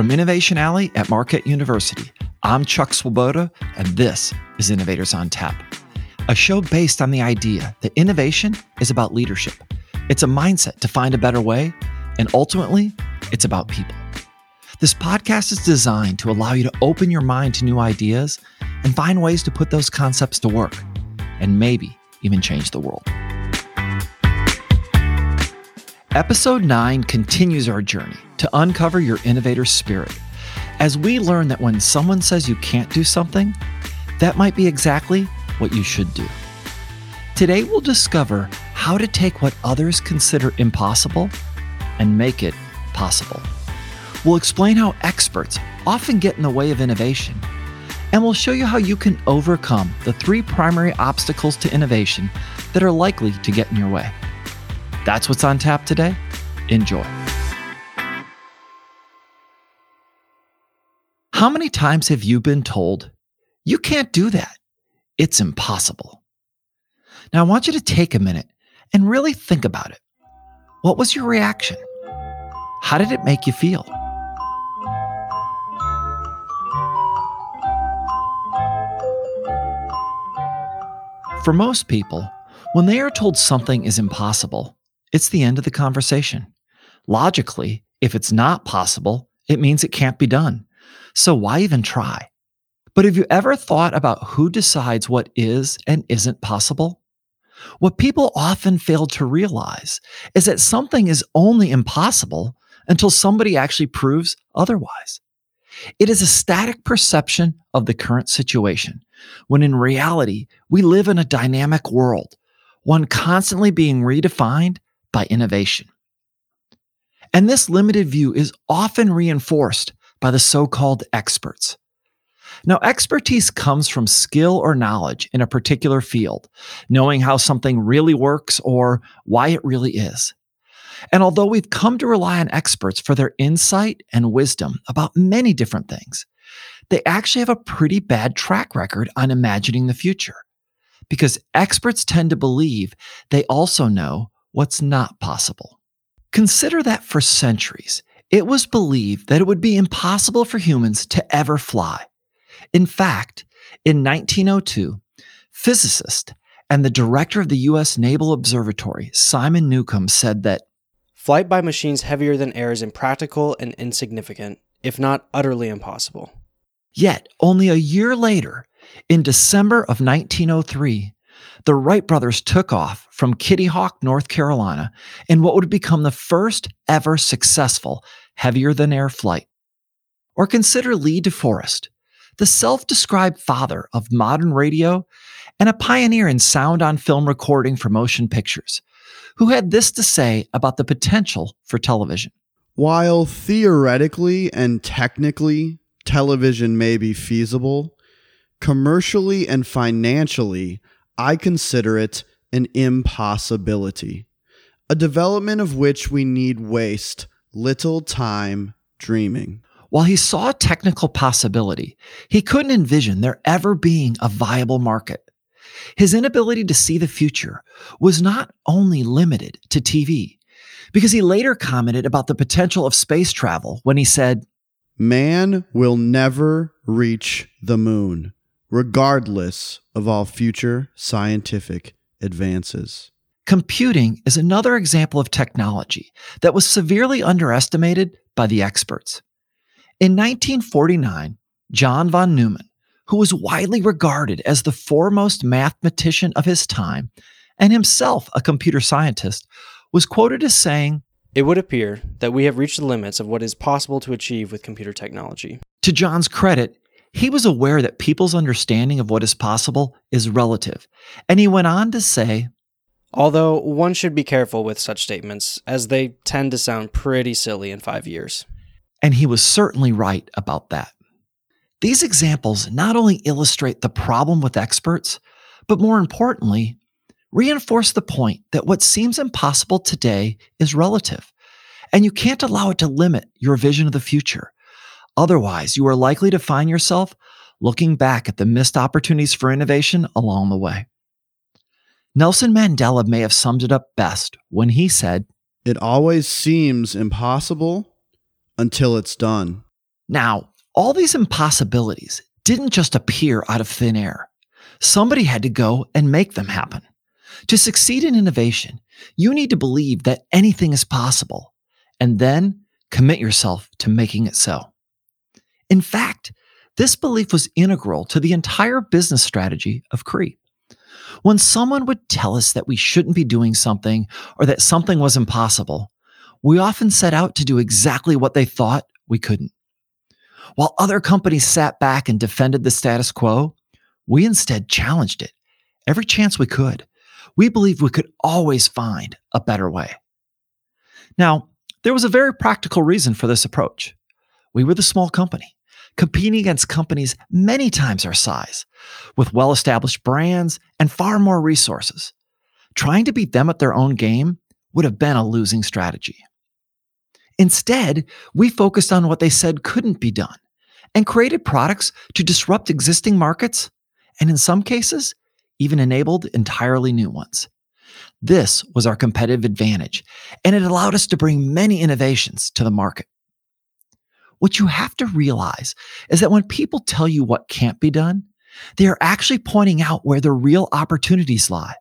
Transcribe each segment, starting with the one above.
From Innovation Alley at Marquette University, I'm Chuck Swoboda, and this is Innovators on Tap, a show based on the idea that innovation is about leadership. It's a mindset to find a better way, and ultimately, it's about people. This podcast is designed to allow you to open your mind to new ideas and find ways to put those concepts to work, and maybe even change the world. Episode 9 continues our journey to uncover your innovator's spirit, as we learn that when someone says you can't do something, that might be exactly what you should do. Today, we'll discover how to take what others consider impossible and make it possible. We'll explain how experts often get in the way of innovation, and we'll show you how you can overcome the 3 primary obstacles to innovation that are likely to get in your way. That's what's on tap today. Enjoy. How many times have you been told, you can't do that? It's impossible. Now, I want you to take a minute and really think about it. What was your reaction? How did it make you feel? For most people, when they are told something is impossible, it's the end of the conversation. Logically, if it's not possible, it means it can't be done. So why even try? But have you ever thought about who decides what is and isn't possible? What people often fail to realize is that something is only impossible until somebody actually proves otherwise. It is a static perception of the current situation, when in reality, we live in a dynamic world, one constantly being redefined by innovation. And this limited view is often reinforced by the so-called experts. Now, expertise comes from skill or knowledge in a particular field, knowing how something really works or why it really is. And although we've come to rely on experts for their insight and wisdom about many different things, they actually have a pretty bad track record on imagining the future, because experts tend to believe they also know what's not possible. Consider that for centuries, it was believed that it would be impossible for humans to ever fly. In fact, in 1902, physicist and the director of the U.S. Naval Observatory, Simon Newcomb, said that flight by machines heavier than air is impractical and insignificant, if not utterly impossible. Yet, only a year later, in December of 1903, the Wright brothers took off from Kitty Hawk, North Carolina, in what would become the first ever successful heavier-than-air flight. Or consider Lee DeForest, the self-described father of modern radio and a pioneer in sound-on-film recording for motion pictures, who had this to say about the potential for television. While theoretically and technically television may be feasible, commercially and financially, I consider it an impossibility, a development of which we need waste little time dreaming. While he saw a technical possibility, he couldn't envision there ever being a viable market. His inability to see the future was not only limited to TV, because he later commented about the potential of space travel when he said, "Man will never reach the moon, regardless of all future scientific advances." Computing is another example of technology that was severely underestimated by the experts. In 1949, John von Neumann, who was widely regarded as the foremost mathematician of his time and himself a computer scientist, was quoted as saying, "It would appear that we have reached the limits of what is possible to achieve with computer technology." To John's credit, he was aware that people's understanding of what is possible is relative, and he went on to say, "Although one should be careful with such statements, as they tend to sound pretty silly in 5 years." And he was certainly right about that. These examples not only illustrate the problem with experts, but more importantly, reinforce the point that what seems impossible today is relative, and you can't allow it to limit your vision of the future. Otherwise, you are likely to find yourself looking back at the missed opportunities for innovation along the way. Nelson Mandela may have summed it up best when he said, "It always seems impossible until it's done." Now, all these impossibilities didn't just appear out of thin air. Somebody had to go and make them happen. To succeed in innovation, you need to believe that anything is possible, and then commit yourself to making it so. In fact, this belief was integral to the entire business strategy of Cree. When someone would tell us that we shouldn't be doing something or that something was impossible, we often set out to do exactly what they thought we couldn't. While other companies sat back and defended the status quo, we instead challenged it every chance we could. We believed we could always find a better way. Now, there was a very practical reason for this approach. We were the small company, competing against companies many times our size, with well-established brands and far more resources. Trying to beat them at their own game would have been a losing strategy. Instead, we focused on what they said couldn't be done and created products to disrupt existing markets and, in some cases, even enabled entirely new ones. This was our competitive advantage, and it allowed us to bring many innovations to the market. What you have to realize is that when people tell you what can't be done, they are actually pointing out where the real opportunities lie.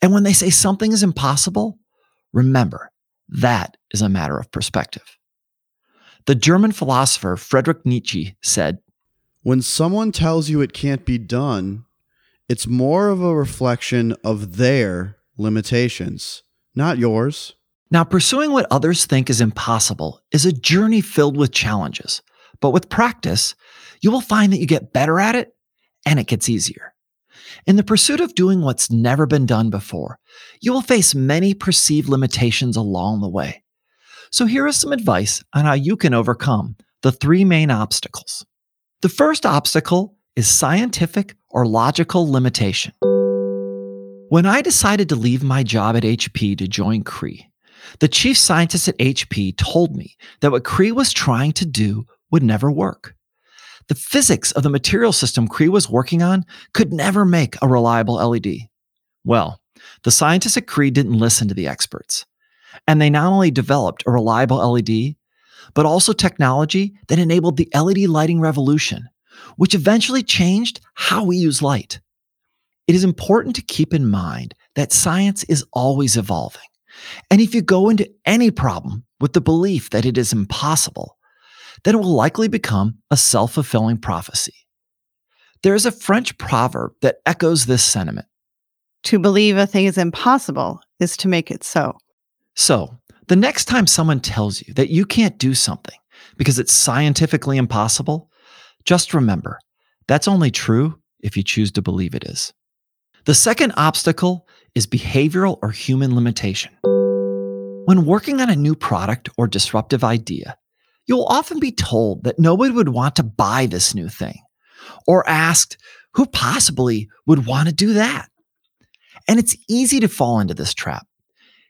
And when they say something is impossible, remember, that is a matter of perspective. The German philosopher Friedrich Nietzsche said, "When someone tells you it can't be done, it's more of a reflection of their limitations, not yours." Now, pursuing what others think is impossible is a journey filled with challenges. But with practice, you will find that you get better at it, and it gets easier. In the pursuit of doing what's never been done before, you will face many perceived limitations along the way. So here is some advice on how you can overcome the three main obstacles. The first obstacle is scientific or logical limitation. When I decided to leave my job at HP to join Cree, the chief scientist at HP told me that what Cree was trying to do would never work. The physics of the material system Cree was working on could never make a reliable LED. Well, the scientists at Cree didn't listen to the experts, and they not only developed a reliable LED, but also technology that enabled the LED lighting revolution, which eventually changed how we use light. It is important to keep in mind that science is always evolving. And if you go into any problem with the belief that it is impossible, then it will likely become a self-fulfilling prophecy. There is a French proverb that echoes this sentiment. To believe a thing is impossible is to make it so. So, the next time someone tells you that you can't do something because it's scientifically impossible, just remember, that's only true if you choose to believe it is. The second obstacle is behavioral or human limitation. When working on a new product or disruptive idea, you'll often be told that nobody would want to buy this new thing, or asked, who possibly would want to do that? And it's easy to fall into this trap.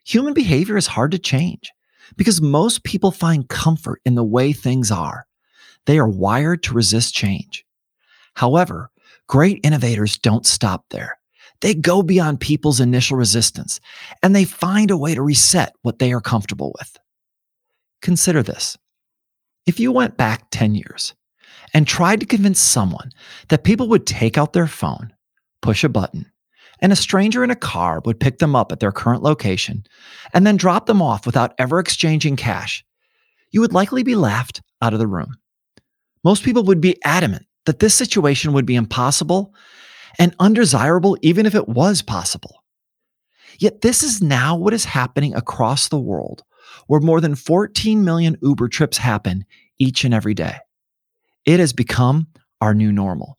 Human behavior is hard to change because most people find comfort in the way things are. They are wired to resist change. However, great innovators don't stop there. They go beyond people's initial resistance, and they find a way to reset what they are comfortable with. Consider this. If you went back 10 years and tried to convince someone that people would take out their phone, push a button, and a stranger in a car would pick them up at their current location and then drop them off without ever exchanging cash, you would likely be laughed out of the room. Most people would be adamant that this situation would be impossible and undesirable even if it was possible. Yet this is now what is happening across the world, where more than 14 million Uber trips happen each and every day. It has become our new normal.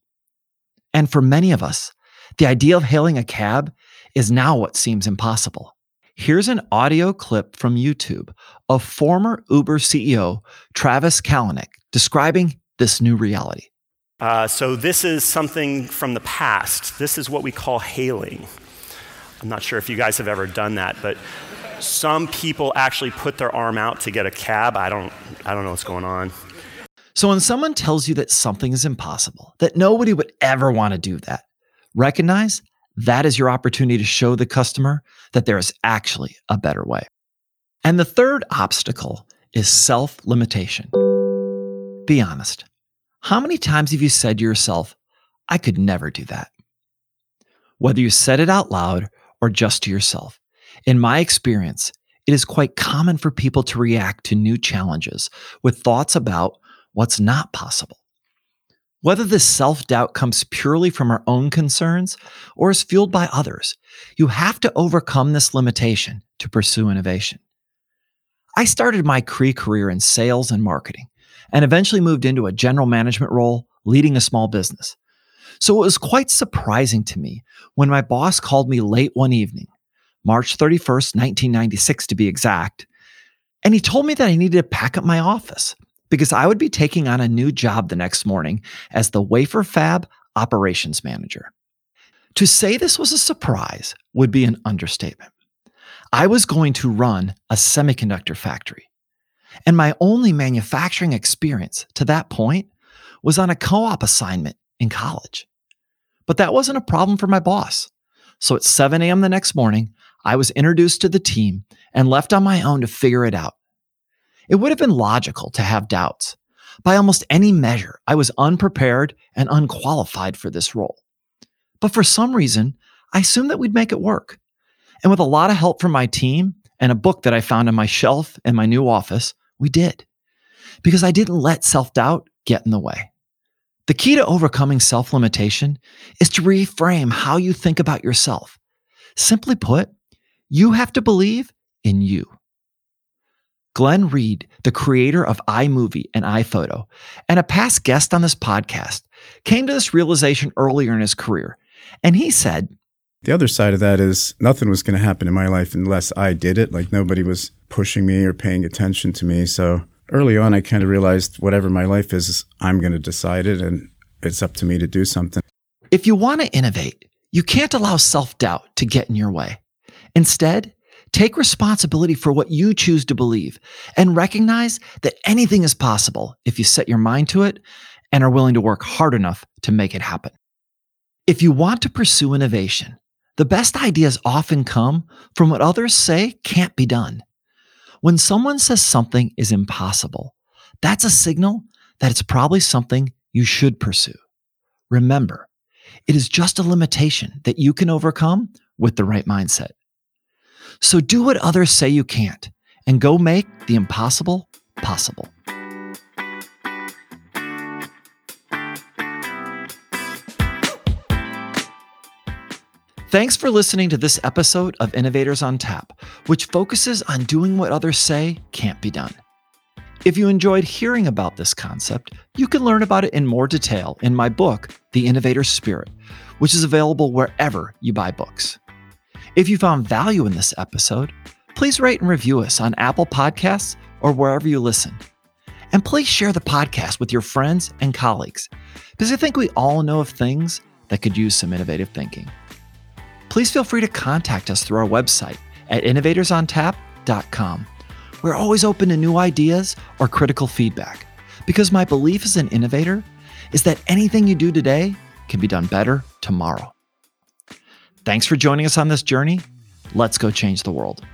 And for many of us, the idea of hailing a cab is now what seems impossible. Here's an audio clip from YouTube of former Uber CEO Travis Kalanick describing this new reality. So this is something from the past. This is what we call hailing. I'm not sure if you guys have ever done that, but some people actually put their arm out to get a cab. I don't know what's going on. So when someone tells you that something is impossible, that nobody would ever want to do that, recognize that is your opportunity to show the customer that there is actually a better way. And the third obstacle is self-limitation. Be honest. How many times have you said to yourself, I could never do that? Whether you said it out loud or just to yourself, in my experience, it is quite common for people to react to new challenges with thoughts about what's not possible. Whether this self-doubt comes purely from our own concerns or is fueled by others, you have to overcome this limitation to pursue innovation. I started my Cree career in sales and marketing and eventually moved into a general management role leading a small business. So it was quite surprising to me when my boss called me late one evening, March 31st, 1996 to be exact, and he told me that I needed to pack up my office because I would be taking on a new job the next morning as the wafer fab operations manager. To say this was a surprise would be an understatement. I was going to run a semiconductor factory, and my only manufacturing experience to that point was on a co-op assignment in college. But that wasn't a problem for my boss. So at 7 a.m. the next morning, I was introduced to the team and left on my own to figure it out. It would have been logical to have doubts. By almost any measure, I was unprepared and unqualified for this role. But for some reason, I assumed that we'd make it work. And with a lot of help from my team and a book that I found on my shelf in my new office, we did. Because I didn't let self-doubt get in the way. The key to overcoming self-limitation is to reframe how you think about yourself. Simply put, you have to believe in you. Glenn Reed, the creator of iMovie and iPhoto, and a past guest on this podcast, came to this realization earlier in his career, and he said, the other side of that is nothing was going to happen in my life unless I did it. Like nobody was pushing me or paying attention to me, so early on, I kind of realized whatever my life is, I'm going to decide it, and it's up to me to do something. If you want to innovate, you can't allow self-doubt to get in your way. Instead, take responsibility for what you choose to believe and recognize that anything is possible if you set your mind to it and are willing to work hard enough to make it happen. If you want to pursue innovation, the best ideas often come from what others say can't be done. When someone says something is impossible, that's a signal that it's probably something you should pursue. Remember, it is just a limitation that you can overcome with the right mindset. So do what others say you can't and go make the impossible possible. Thanks for listening to this episode of Innovators on Tap, which focuses on doing what others say can't be done. If you enjoyed hearing about this concept, you can learn about it in more detail in my book, The Innovator's Spirit, which is available wherever you buy books. If you found value in this episode, please rate and review us on Apple Podcasts or wherever you listen. And please share the podcast with your friends and colleagues, because I think we all know of things that could use some innovative thinking. Please feel free to contact us through our website at innovatorsontap.com. We're always open to new ideas or critical feedback, because my belief as an innovator is that anything you do today can be done better tomorrow. Thanks for joining us on this journey. Let's go change the world.